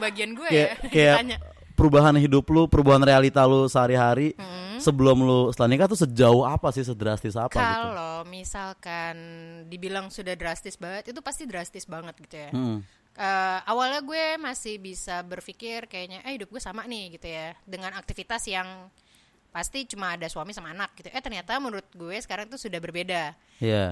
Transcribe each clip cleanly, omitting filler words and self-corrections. bagian gue kayak, ya kayak perubahan hidup lu, perubahan realita lu sehari-hari sebelum lu setelah nikah tuh sejauh apa sih, sedrastis apa gitu? Kalau misalkan dibilang sudah drastis banget, itu pasti drastis banget gitu ya. Awalnya gue masih bisa berpikir kayaknya hidup gue sama nih gitu ya, dengan aktivitas yang pasti cuma ada suami sama anak gitu. Ternyata menurut gue sekarang tuh sudah berbeda.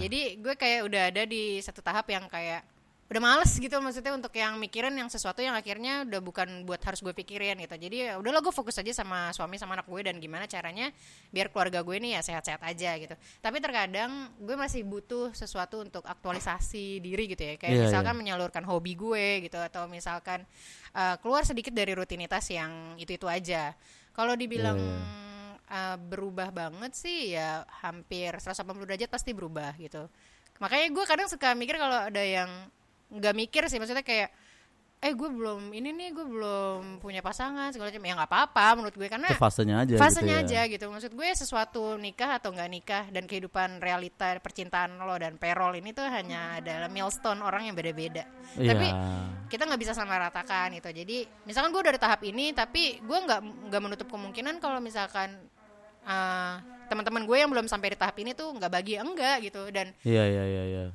Jadi gue kayak udah ada di satu tahap yang kayak udah males gitu, maksudnya untuk yang mikirin yang sesuatu yang akhirnya udah bukan buat harus gue pikirin gitu. Jadi udah lah, gue fokus aja sama suami sama anak gue dan gimana caranya biar keluarga gue nih ya sehat-sehat aja gitu. Tapi terkadang gue masih butuh sesuatu untuk aktualisasi diri gitu ya. Kayak misalkan menyalurkan hobi gue gitu, atau misalkan keluar sedikit dari rutinitas yang itu-itu aja. Kalau dibilang berubah banget sih ya hampir 180 derajat pasti berubah gitu. Makanya gue kadang suka mikir kalau ada yang nggak mikir sih, maksudnya kayak gue belum ini nih, gue belum punya pasangan segala macam, ya nggak apa-apa menurut gue, karena itu fasenya gitu ya. Aja gitu, maksud gue sesuatu nikah atau nggak nikah dan kehidupan realita percintaan lo dan payroll ini tuh hanya adalah milestone orang yang beda-beda. Tapi kita nggak bisa sama ratakan gitu. Jadi misalkan gue udah di tahap ini, tapi gue nggak menutup kemungkinan kalau misalkan teman-teman gue yang belum sampai di tahap ini tuh nggak bagi enggak gitu. Dan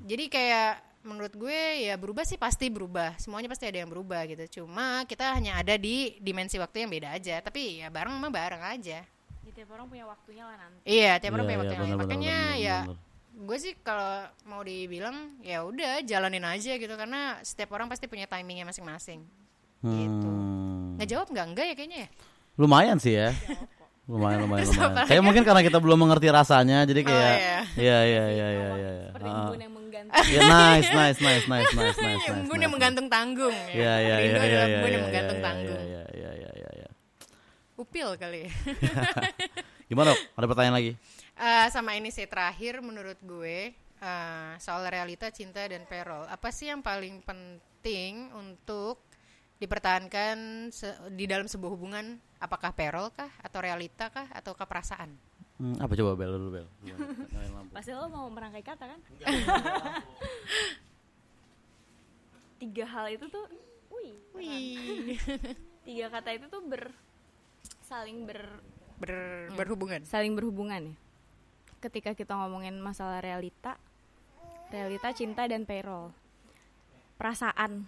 jadi kayak menurut gue ya berubah sih, pasti berubah. Semuanya pasti ada yang berubah gitu. Cuma kita hanya ada di dimensi waktu yang beda aja. Tapi ya bareng mah bareng aja. Jadi tiap orang punya waktunya lah nanti. Iya, tiap orang punya waktunya. Makanya gue sih kalau mau dibilang ya udah jalanin aja gitu. Karena setiap orang pasti punya timingnya masing-masing. Gitu. Ngejawab enggak ya kayaknya ya? Lumayan sih ya. Lumayan. Kayak mungkin karena kita belum mengerti rasanya, jadi kayak iya. Rimbun yang menggantung. Nice. Rimbun yang menggantung tanggung. Rimbun yang menggantung tanggung. Iya. Upil kali. Gimana? Ada pertanyaan lagi? Sama ini sih terakhir menurut gue soal realita, cinta dan payroll. Apa sih yang paling penting untuk dipertahankan di dalam sebuah hubungan? Apakah payroll kah, atau realita kah, atau keperasaan? Apa coba Bel dulu Bel. Pasti lo mau merangkai kata kan? Tiga hal itu tuh, tiga kata itu tuh berhubungan. Saling berhubungan ya. Ketika kita ngomongin masalah realita, cinta dan payroll, perasaan.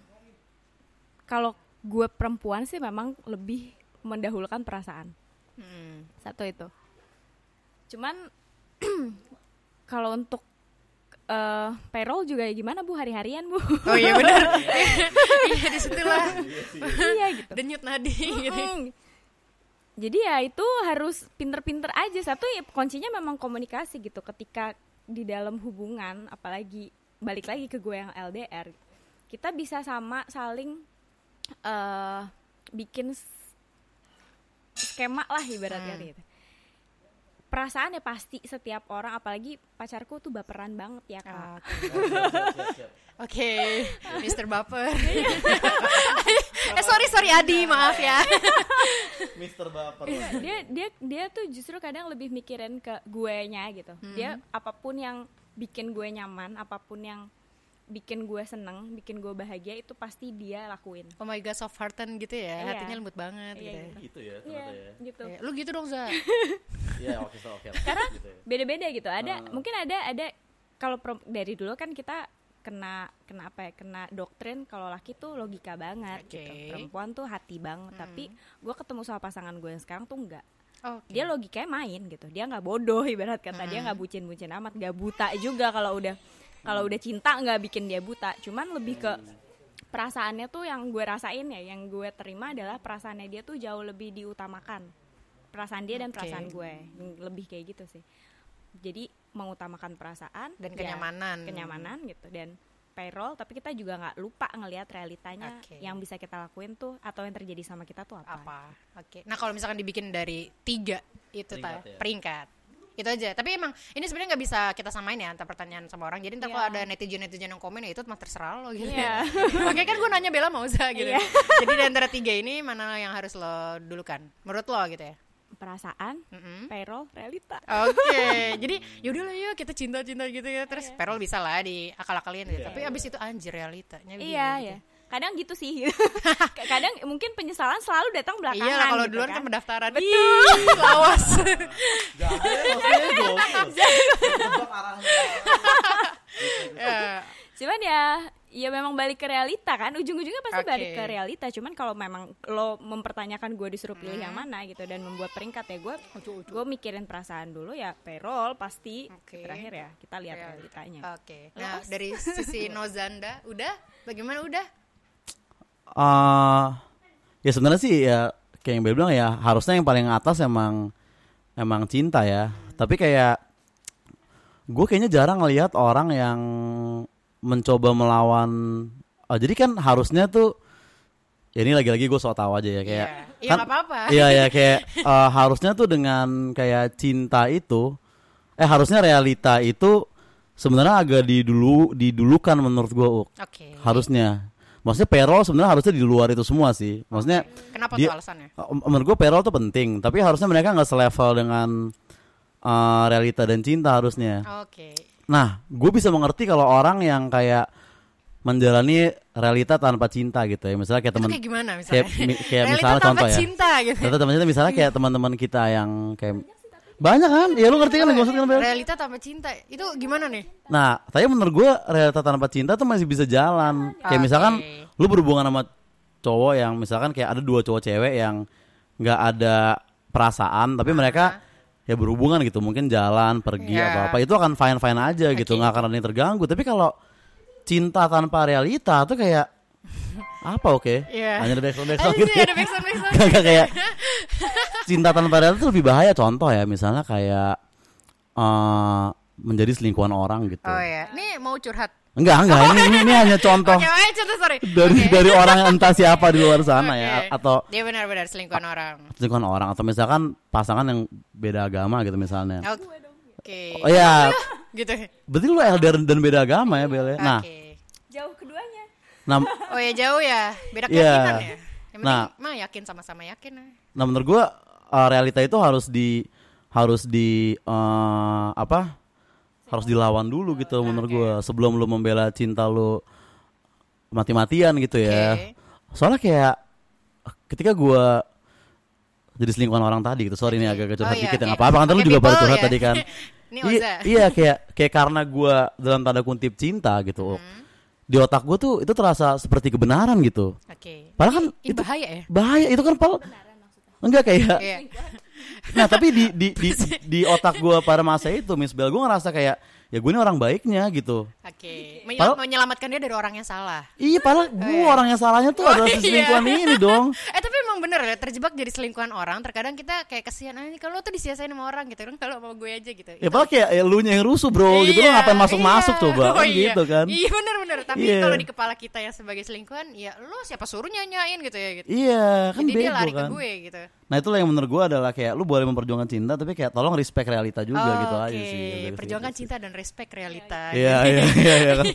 Kalau gue perempuan sih memang lebih mendahulukan perasaan. Satu itu. Cuman kalau untuk payroll juga ya gimana Bu, hari-harian Bu. Oh iya benar. Iya disitulah. Iya gitu. Denyut nadi gitu. Jadi ya itu harus pinter-pinter aja. Satu ya, kuncinya memang komunikasi gitu. Ketika di dalam hubungan, apalagi balik lagi ke gue yang LDR, kita bisa sama saling bikin skema lah ibaratnya gitu. Perasaan ya pasti setiap orang, apalagi pacarku tuh baperan banget ya Kak. Oke. Mr. Baper. sorry Adi, maaf ya. Mr. Baper. Dia tuh justru kadang lebih mikirin ke guenya gitu. Dia apapun yang bikin gue nyaman, apapun yang bikin gue seneng, bikin gue bahagia, itu pasti dia lakuin. Oh my god, soft hearten gitu ya, hatinya lembut banget gitu ya. Gitu. Lu gitu dong Za. Iya oke. Karena beda-beda gitu. Ada mungkin ada kalau dari dulu kan kita kena doktrin kalau laki tuh logika banget gitu. Perempuan tuh hati banget, tapi gue ketemu sama pasangan gue yang sekarang tuh enggak. Dia logikanya main gitu. Dia enggak bodoh ibarat kata, dia enggak bucin-bucin amat, enggak buta juga kalau udah cinta, nggak bikin dia buta, cuman lebih ke perasaannya tuh yang gue rasain ya, yang gue terima adalah perasaannya dia tuh jauh lebih diutamakan, perasaan dia dan perasaan gue, lebih kayak gitu sih. Jadi mengutamakan perasaan dan kenyamanan gitu, dan payroll, tapi kita juga nggak lupa ngelihat realitanya yang bisa kita lakuin tuh atau yang terjadi sama kita tuh apa. Nah kalau misalkan dibikin dari 3 itu peringkat. Itu aja. Tapi emang ini sebenarnya nggak bisa kita samain ya antar pertanyaan sama orang. Jadi entar kalau ada netizen yang komen ya itu mah terserah lo gitu. Makanya kan gue nanya Bella mau Za gitu. Jadi di antara 3 ini mana yang harus lo dulukan? Menurut lo gitu ya? Perasaan, payroll, realita. Jadi yaudah lah ya kita cinta-cinta gitu ya. Terus payroll bisa lah di akal-akalin gitu. Tapi abis itu anjir realitanya. Iya. Gitu. kadang gitu sih. Kadang mungkin penyesalan selalu datang belakangan. Iya, kalau gitu duluan kan pendaftaran. Betul. Lawas. Cuman ya memang balik ke realita kan, ujung-ujungnya pasti balik ke realita. Cuman kalau memang lo mempertanyakan gue disuruh pilih yang mana gitu dan membuat peringkat, ya gue mikirin perasaan dulu ya, payroll pasti terakhir ya kita lihat realitanya. Nah dari sisi Nozanda udah bagaimana udah? Ya sebenarnya sih ya kayak yang gue bilang ya, harusnya yang paling atas emang cinta ya. Tapi kayak gue kayaknya jarang ngelihat orang yang mencoba melawan. Jadi kan harusnya tuh ya ini lagi-lagi gue so tau aja ya kayak iya kan, gak apa-apa. Iya ya kayak harusnya tuh dengan kayak cinta itu harusnya realita itu sebenarnya agak didulukan menurut gue. Harusnya maksudnya payroll sebenarnya harusnya di luar itu semua sih. Maksudnya kenapa tuh alasannya? Menurut gue payroll tuh penting, tapi harusnya mereka gak selevel dengan realita dan cinta harusnya. Nah, gue bisa mengerti kalau orang yang kayak menjalani realita tanpa cinta gitu ya. Misalnya kayak teman kayak gimana misalnya? Kayak misalnya contoh ya. Cinta gitu. Teman-teman misalnya kayak teman-teman kita yang kayak banyak kan? Ya lu ngerti kan maksudnya realita tanpa cinta. Itu gimana nih? Nah, tapi menurut gue realita tanpa cinta tuh masih bisa jalan. Kayak misalkan lu berhubungan sama cowok yang misalkan kayak ada 2 cowok cewek yang enggak ada perasaan tapi mereka ya berhubungan gitu, mungkin jalan, pergi apa-apa, itu akan fine-fine aja gitu, gak akan ada yang terganggu. Tapi kalau cinta tanpa realita tuh kayak apa hanya ada backsound gitu ya. Kayak cinta tanpa realita tuh lebih bahaya. Contoh ya misalnya kayak menjadi selingkuhan orang gitu. Ini mau curhat? Enggak, ini hanya contoh. Contoh sorry. Dari orang entah siapa di luar sana ya, atau dia benar-benar selingkuhan orang. Selingkuhan orang atau misalkan pasangan yang beda agama gitu misalnya. Oh ya. Gitu. Berarti lu LDR dan beda agama ya, Bel. Nah. Jauh keduanya. Jauh ya. Beda keyakinan ya. Yang penting mah yakin, sama-sama yakin. Nah, menurut gua realita itu harus dilawan dulu gitu menurut gue, sebelum lu membela cinta lu mati-matian gitu ya. Soalnya kayak ketika gue jadi selingkuhan orang tadi gitu, sorry nih agak curhat dikit yang apa-apa kan, lu juga baru curhat tadi kan. Kayak karena gue dalam tanda kutip cinta gitu, di otak gue tuh itu terasa seperti kebenaran gitu. Padahal kan itu bahaya itu kan Nah tapi di otak gue pada masa itu, Miss Bell, gue ngerasa kayak ya gue ini orang baiknya gitu. Menyelamatkan dia dari orang yang salah. Iya, padahal gue orang yang salahnya tuh adalah selingkuhan ini dong. Tapi emang bener ya, terjebak jadi selingkuhan orang. Terkadang kita kayak kesian, ini kalau tuh disiasain sama orang gitu, kan kalau sama gue aja gitu. Ya padahal kayak elunya yang rusuh bro, gitu lo ngapain masuk-masuk coba kan gitu kan. Iya bener-bener, tapi kalau di kepala kita yang sebagai selingkuhan, ya lo siapa suruh nyanyain gitu ya gitu. Iya kan, jadi bego kan. Jadi dia lari ke gue gitu. Nah itulah yang menurut gue adalah kayak lu boleh memperjuangkan cinta, tapi kayak tolong respect realita juga gitu aja sih. Perjuangkan cinta dan respect realita. Iya kan.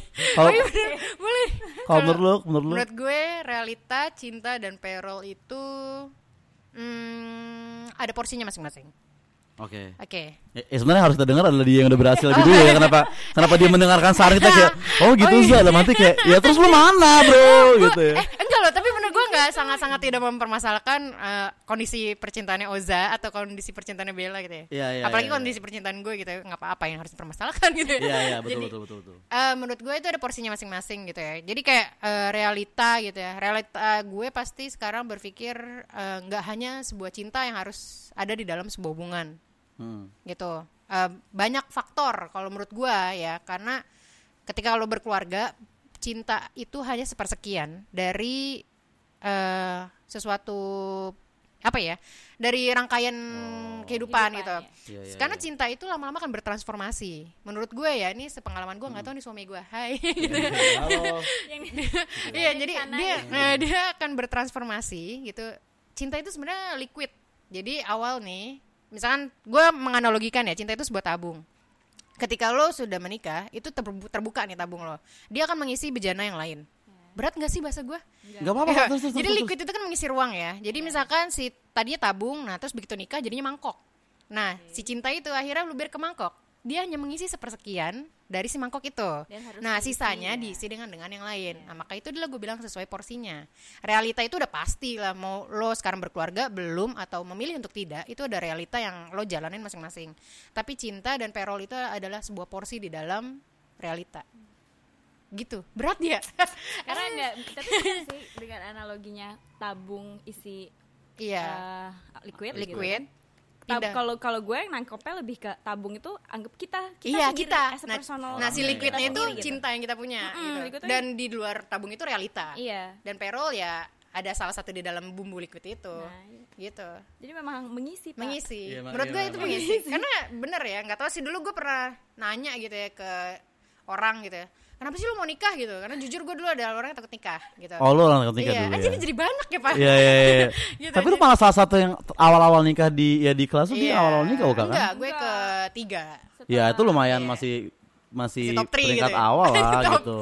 Boleh. Kalau menurut gue realita, cinta dan payroll itu ada porsinya masing-masing. Oke. Ya, sebenarnya harus kita dengar adalah dia yang udah berhasil lebih dulu ya. Kenapa dia mendengarkan saran kita kayak Zah dalam hati kayak ya terus lu mana bro gitu ya. Enggak loh, tapi menurut gue enggak, sangat-sangat tidak mempermasalahkan kondisi percintaannya Oza atau kondisi percintaannya Bella gitu ya. Apalagi kondisi percintaan gue gitu, enggak apa-apa yang harus dipermasalahkan gitu ya. Betul. Menurut gue itu ada porsinya masing-masing gitu ya. Jadi kayak realita gitu ya. Realita gue pasti sekarang berpikir enggak hanya sebuah cinta yang harus ada di dalam sebuah hubungan. Gitu. Banyak faktor kalau menurut gue ya, karena ketika lo berkeluarga, cinta itu hanya sepersekian dari sesuatu dari rangkaian kehidupan gitu. Karena cinta itu lama-lama kan bertransformasi. Menurut gue ya, ini sepengalaman gue, nggak tahu nih suami gue. Iya, jadi dia akan bertransformasi gitu. Cinta itu sebenarnya liquid. Jadi awal nih, misalkan gue menganalogikan ya, cinta itu sebuah tabung. Ketika lo sudah menikah, itu terbuka nih tabung lo. Dia akan mengisi bejana yang lain. Berat gak sih bahasa gue? Gak apa-apa. Jadi liquid itu kan mengisi ruang ya. Jadi misalkan si tadinya tabung, nah terus begitu nikah jadinya mangkok. Nah si cinta itu akhirnya luber ke mangkok. Dia hanya mengisi sepersekian dari si mangkok itu. Nah sisanya diisi dengan yang lain. Nah maka itu adalah gue bilang sesuai porsinya. Realita itu udah pasti lah, mau lo sekarang berkeluarga belum atau memilih untuk tidak, itu ada realita yang lo jalanin masing-masing. Tapi cinta dan payroll itu adalah sebuah porsi di dalam realita. Gitu, berat ya? Karena enggak, tapi sih dengan analoginya tabung isi liquid. Gitu. Kalau gue yang nangkepnya lebih ke tabung itu anggap kita iya, sendiri kita. As a personal. Nah si liquidnya itu sendiri, cinta yang kita punya gitu. Dan di luar tabung itu realita. Iya. Dan payroll ya ada salah satu di dalam bumbu liquid itu. Nah, iya. Gitu. Jadi memang mengisi. Iya, menurut gue itu mengisi. Karena bener ya, enggak tahu sih, dulu gue pernah nanya gitu ya ke orang gitu ya. Kenapa sih lu mau nikah gitu? Karena jujur gue dulu ada orang yang takut nikah gitu. Oh lu orang takut nikah dulu ya? Jadi banyak ya Pak. Iya. Gitu, tapi lu malah salah satu yang awal-awal nikah di kelas lu di awal-awal nikah bukan? Enggak, gue ketiga. Ya itu lumayan masih peringkat gitu, awal lah gitu.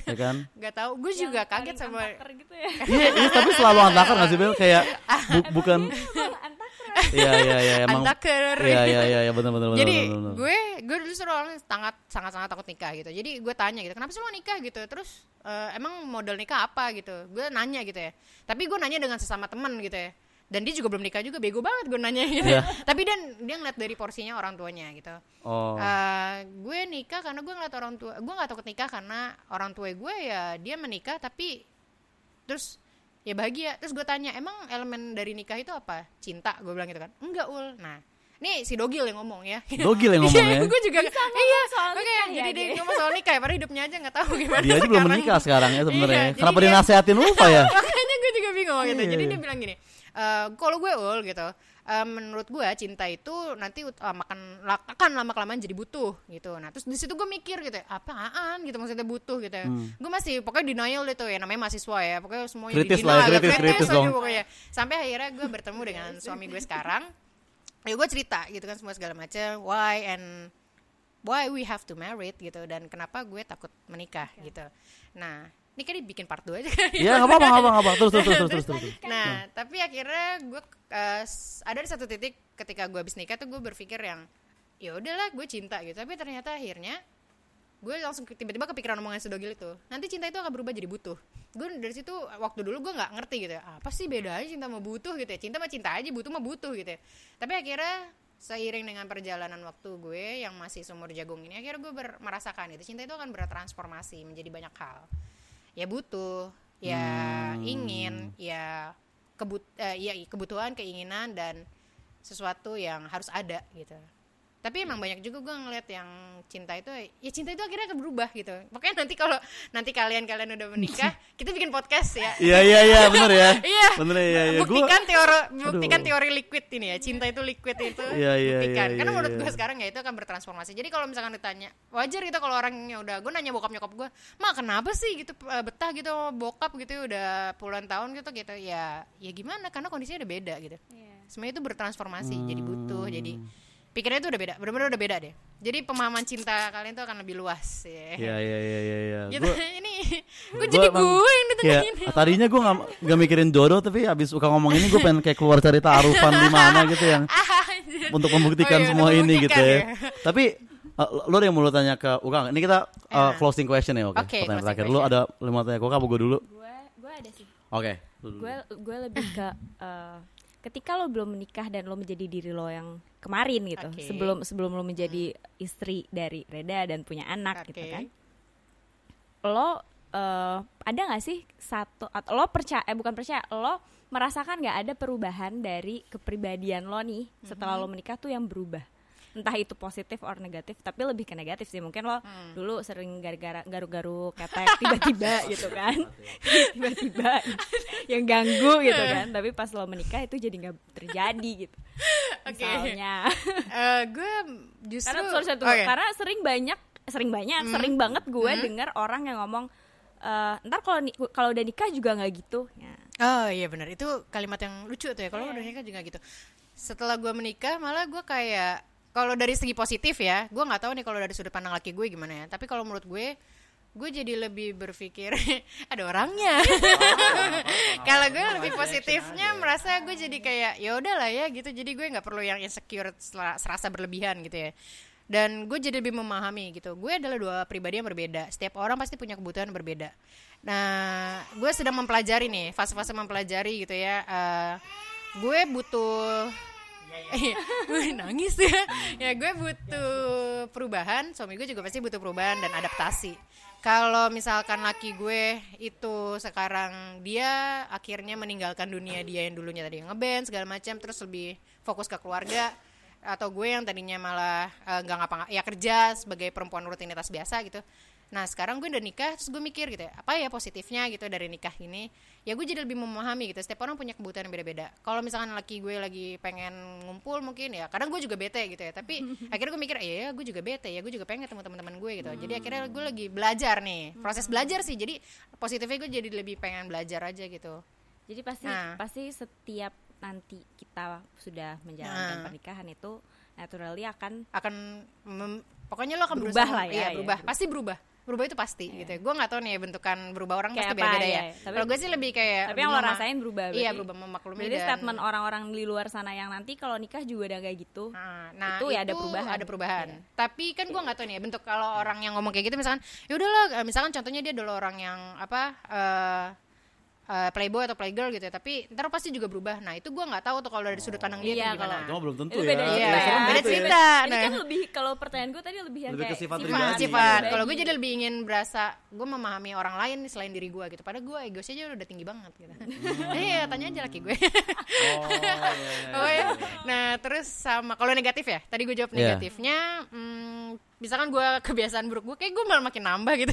Ya kan? Gak tau, gue juga kaget sama gitu ya. Iya, tapi selalu antaker gak sih Bel? Kayak bukan Iya emang. Iya benar. Jadi gue dulu suruh orang sangat takut nikah gitu. Jadi gue tanya gitu, kenapa sih lo nikah gitu? Terus emang modal nikah apa gitu? Gue nanya gitu ya. Tapi gue nanya dengan sesama teman gitu ya. Dan dia juga belum nikah juga, bego banget gue nanya gitu. Yeah. Tapi dia ngeliat dari porsinya orang tuanya gitu. Oh. Gue nikah karena gue ngeliat orang tua. Gue nggak takut nikah karena orang tua gue ya dia menikah tapi terus ya bahagia. Terus gue tanya, emang elemen dari nikah itu apa? Cinta, gue bilang gitu kan. Enggak Ul. Nah ini si Dogil yang ngomong ya. Dogil yang ngomong ya. Gue juga soal nikah jadi dia ngomong soal nikah. Padahal hidupnya aja gak tahu gimana. Dia aja belum menikah sekarang ya sebenarnya. Kenapa dia nasehatin lupa ya. Makanya gue juga bingung gitu. Jadi dia bilang gini, kalau gue Ul gitu, menurut gue cinta itu nanti akan lama-kelamaan jadi butuh gitu. Nah terus di situ gue mikir gitu, apaan gitu maksudnya butuh gitu. Gue masih pokoknya denial itu ya, namanya mahasiswa ya, pokoknya semuanya kritis aja pokoknya. Sampai akhirnya gue bertemu dengan suami gue sekarang. Ya gue cerita gitu kan semua segala macam, why we have to marry gitu, dan kenapa gue takut menikah gitu. Nah ini kan dibikin part 2 aja kan? Iya gak apa-apa, terus. Nah tapi akhirnya gue ada di satu titik ketika gue abis nikah tuh gue berpikir yang ya udahlah gue cinta gitu. Tapi ternyata akhirnya gue langsung tiba-tiba kepikiran omongan si Dogil itu, nanti cinta itu akan berubah jadi butuh. Gue dari situ waktu dulu gue gak ngerti gitu ya, apa sih bedanya cinta sama butuh gitu ya. Cinta sama cinta aja, butuh sama butuh gitu ya. Tapi akhirnya seiring dengan perjalanan waktu gue yang masih seumur jagung ini, akhirnya gue merasakan gitu, cinta itu akan bertransformasi menjadi banyak hal. Ya butuh, ya ingin, ya kebutuhan, keinginan, dan sesuatu yang harus ada gitu. Tapi emang banyak juga gue ngeliat yang cinta itu, ya cinta itu akhirnya berubah gitu. Makanya nanti kalau nanti kalian udah menikah, kita bikin podcast ya. Iya benar ya. Benar ya. Buktikan teori liquid ini ya, cinta itu liquid itu. Buktikan. Karena menurut gue sekarang ya itu akan bertransformasi. Jadi kalau misalkan ditanya, wajar gitu kalau orangnya udah, gue nanya bokap nyokap gue, "Ma, kenapa sih gitu betah gitu bokap gitu udah puluhan tahun gitu?" Ya gimana? Karena kondisinya udah beda gitu. Semuanya itu bertransformasi, jadi butuh, jadi pikirannya itu udah beda, benar-benar udah beda deh. Jadi pemahaman cinta kalian tuh akan lebih luas ya. Iya. Gitu, ini gue jadi gue yang di tengah ini. Tadinya gue nggak mikirin jodoh, tapi abis Uka ngomong ini gue pengen kayak keluar cari ta'arufan di mana gitu yang untuk membuktikan semua ini gitu ya. Tapi lo ada yang mau tanya ke Uka? Ini kita closing question ya, oke? Pertanyaan terakhir. Lo ada mau tanya ke Uka apa gue dulu? Gue ada sih. Oke. Gue lebih ke ketika lo belum menikah dan lo menjadi diri lo yang kemarin gitu, sebelum lo menjadi istri dari Reda dan punya anak gitu kan, lo ada nggak sih satu atau lo lo merasakan nggak ada perubahan dari kepribadian lo nih setelah lo menikah tuh yang berubah, entah itu positif or negatif, tapi lebih ke negatif sih mungkin lo dulu sering garu-garu ketek tiba-tiba gitu kan, tiba-tiba yang ganggu gitu kan, tapi pas lo menikah itu jadi nggak terjadi gitu. Misalnya gue justru karena sering banget gue dengar orang yang ngomong ntar kalau udah nikah juga nggak gitu ya. Oh iya benar, itu kalimat yang lucu tuh ya, kalau udah nikah juga gitu. Setelah gue menikah malah gue kayak, kalau dari segi positif ya, gue nggak tahu nih kalau dari sudut pandang laki gue gimana ya, tapi kalau menurut gue jadi lebih berpikir ada orangnya. Kalau gue lebih positifnya merasa gue jadi kayak ya udahlah ya gitu, jadi gue nggak perlu yang insecure serasa berlebihan gitu ya. Dan gue jadi lebih memahami gitu. Gue adalah dua pribadi yang berbeda. Setiap orang pasti punya kebutuhan berbeda. Nah, gue sedang mempelajari nih, fase-fase mempelajari gitu ya. Gue butuh gue nangis ya. Ya, gue butuh perubahan, suami gue juga pasti butuh perubahan dan adaptasi. Kalau misalkan laki gue itu sekarang dia akhirnya meninggalkan dunia dia yang dulunya tadi ngeband segala macam, terus lebih fokus ke keluarga, atau gue yang tadinya malah nggak ngapa-ngapain, ya kerja sebagai perempuan rutinitas biasa gitu. Nah sekarang gue udah nikah, terus gue mikir gitu ya, apa ya positifnya gitu dari nikah ini. Ya gue jadi lebih memahami gitu, setiap orang punya kebutuhan yang beda-beda. Kalau misalkan laki gue lagi pengen ngumpul mungkin ya, kadang gue juga bete gitu ya. Tapi akhirnya gue mikir, ya gue juga bete ya, gue juga pengen ketemu teman-teman gue gitu. Jadi akhirnya gue lagi belajar nih, proses belajar sih. Jadi positifnya gue jadi lebih pengen belajar aja gitu. Jadi pasti setiap nanti kita sudah menjalankan pernikahan itu naturally pokoknya lo akan berubah lah ya, berubah. Pasti berubah itu pasti gitu ya. Gue nggak tahu nih bentukan berubah orang kayak pasti beda-beda ya. Kalau gue sih lebih kayak tapi yang lo rasain berubah. Iya berubah, memaklumi. Jadi statement orang-orang di luar sana yang nanti kalau nikah juga udah kayak gitu. Nah itu ya ada perubahan. Ada perubahan. Ya. Tapi kan gue nggak tahu nih bentuk kalau orang yang ngomong kayak gitu misalkan, ya udahlah misalkan contohnya dia dulu orang yang playboy atau playgirl gitu ya, tapi ntar pasti juga berubah. Nah itu gue nggak tahu tuh kalau dari sudut pandang dia gimana. Kalau itu belum tentu ya. Beda cerita. Ini kan lebih kalau pertanyaan gue tadi lebih yang kayak sifat. Kalau gue jadi lebih ingin berasa gue memahami orang lain selain diri gue gitu. Padahal gue egosnya aja udah tinggi banget gitu. Iya tanya aja laki gue. Oh ya. Nah terus sama kalau negatif ya. Tadi gue jawab negatifnya. Misalkan gue kebiasaan buruk gue kayak gue malah makin nambah gitu.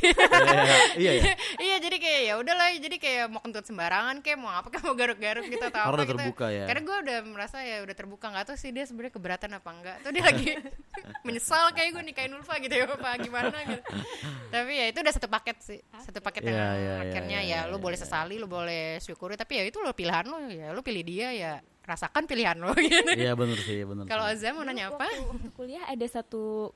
Iya jadi kayak ya udahlah, jadi kayak mau kentut sembarangan kayak mau apa, kayak mau garuk-garuk gitu atau apa gitu. Ya. Karena gue udah merasa ya udah terbuka, nggak tahu sih dia sebenarnya keberatan apa enggak. Tuh dia lagi menyesal kayak gue nikahin Ulfa gitu ya apa gimana gitu. Tapi ya itu udah satu paket sih, satu paket yang akhirnya ya lo boleh sesali, lo boleh syukuri, tapi ya itu lo pilihan lo ya, lo pilih dia ya. Rasakan pilihan lo gitu. Iya benar sih, benar. Kalau Azza mau nanya apa? Waktu kuliah ada satu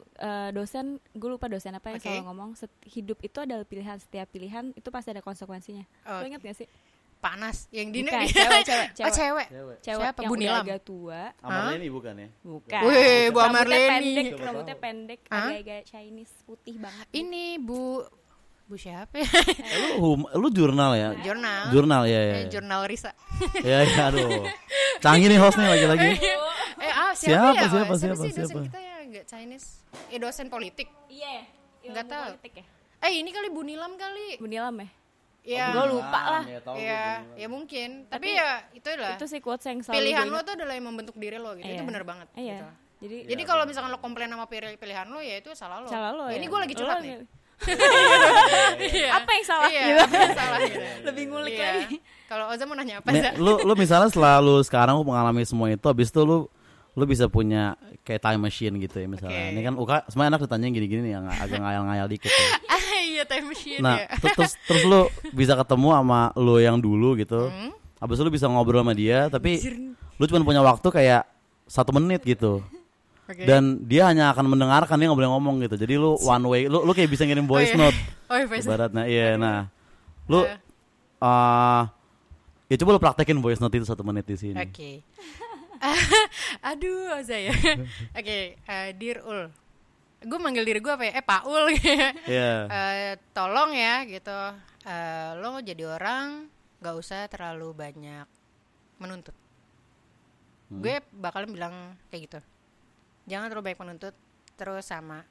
dosen, gue lupa dosen apa yang selalu ngomong hidup itu adalah pilihan, setiap pilihan itu pasti ada konsekuensinya. Lo ingat gak sih? Panas yang dina cewek apa Bu Nilam agak tua. Amarleni bukan ya? Bukan. Wih, Bu Amarleni. Rambutnya pendek, agak Chinese, putih banget. Ini Bu siapa ya? Lu jurnal ya? Jurnal ya. Jurnal Risa. Ya aduh. Canggih nih hostnya lagi-lagi. Siapa dosen kita ya enggak Chinese? Dosen politik. Iya. Enggak tahu. Politik ya? Ini kali Bu Nilam ya? Ya, gue lupa lah. Ya mungkin. Tapi ya itulah. Itu sih quotes yang selalu pilihan lo tuh adalah yang membentuk diri lo gitu. Itu benar banget gitu. Jadi kalau misalkan lo komplain sama pilihan lo ya itu salah lo. Ini gue lagi curhat nih. Apa yang salah? Lebih ngulik lagi. Kalau Oza mau nanya apa? Lu misalnya selalu sekarang mengalami semua itu, habis itu lu bisa punya kayak time machine gitu ya misalnya. Ini kan Uka sebenarnya enak ditanya gini-gini nih, agak ngayal-ngayal dikit. Iya time machine. Nah terus lu bisa ketemu sama lu yang dulu gitu. Habis itu lu bisa ngobrol sama dia, tapi lu cuma punya waktu kayak 1 menit gitu. Dan dia hanya akan mendengarkan, dia nggak boleh ngomong gitu. Jadi lu one way, lu kayak bisa ngirim voice note. Ibaratnya, lu ya coba lu praktekin voice note itu 1 menit di sini. Oke. Aduh, saya. Dear Ul, gue manggil diri gue apa ya? Pak Ul. Tolong ya gitu. Lo jadi orang nggak usah terlalu banyak menuntut. Gue bakal bilang kayak gitu. Jangan terlalu banyak menuntut, terus sama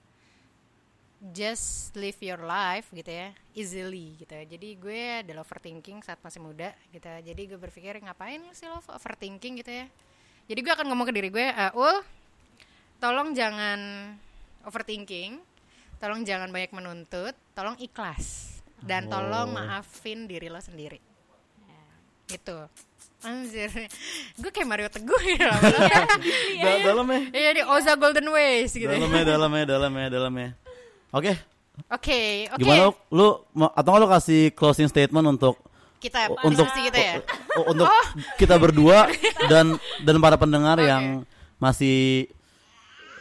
just live your life gitu ya, easily gitu. Jadi gue adalah overthinking saat masih muda gitu. Jadi gue berpikir ngapain sih lo overthinking gitu ya. Jadi gue akan ngomong ke diri gue, tolong jangan overthinking, tolong jangan banyak menuntut, tolong ikhlas dan tolong maafin diri lo sendiri. Gitu. Anjir, gue kayak Mario Teguh gitu loh. Dalamnya. Iya di Oza Golden Ways gitu. Dalamnya. Oke. Gimana lu atau nggak lu kasih closing statement untuk kita ya? Untuk kita berdua dan para pendengar yang masih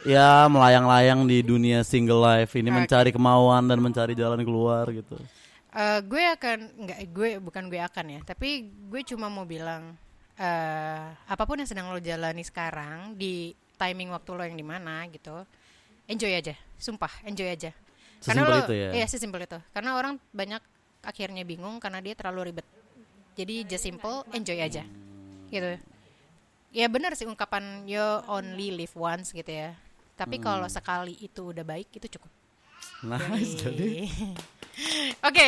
ya melayang-layang di dunia single life ini, mencari kemauan dan mencari jalan keluar gitu. Tapi gue cuma mau bilang apapun yang sedang lo jalani sekarang di timing waktu lo yang di mana gitu, enjoy aja, sumpah enjoy aja. Karena sesimpel itu ya. Iya, sesimpel itu. Karena orang banyak akhirnya bingung karena dia terlalu ribet. Jadi just simple, enjoy aja. Gitu. Ya benar sih ungkapan you only live once gitu ya. Tapi kalau sekali itu udah baik, itu cukup. Nice. Jadi oke,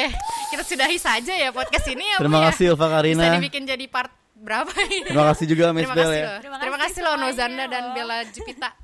kita sudahi saja ya podcast ini ya. Terima kasih Ulfa Karina. Bisa dibikin jadi part berapa ini? Terima kasih juga Miss Bel ya. Terima kasih loh Nozanda dan Bella Jupita.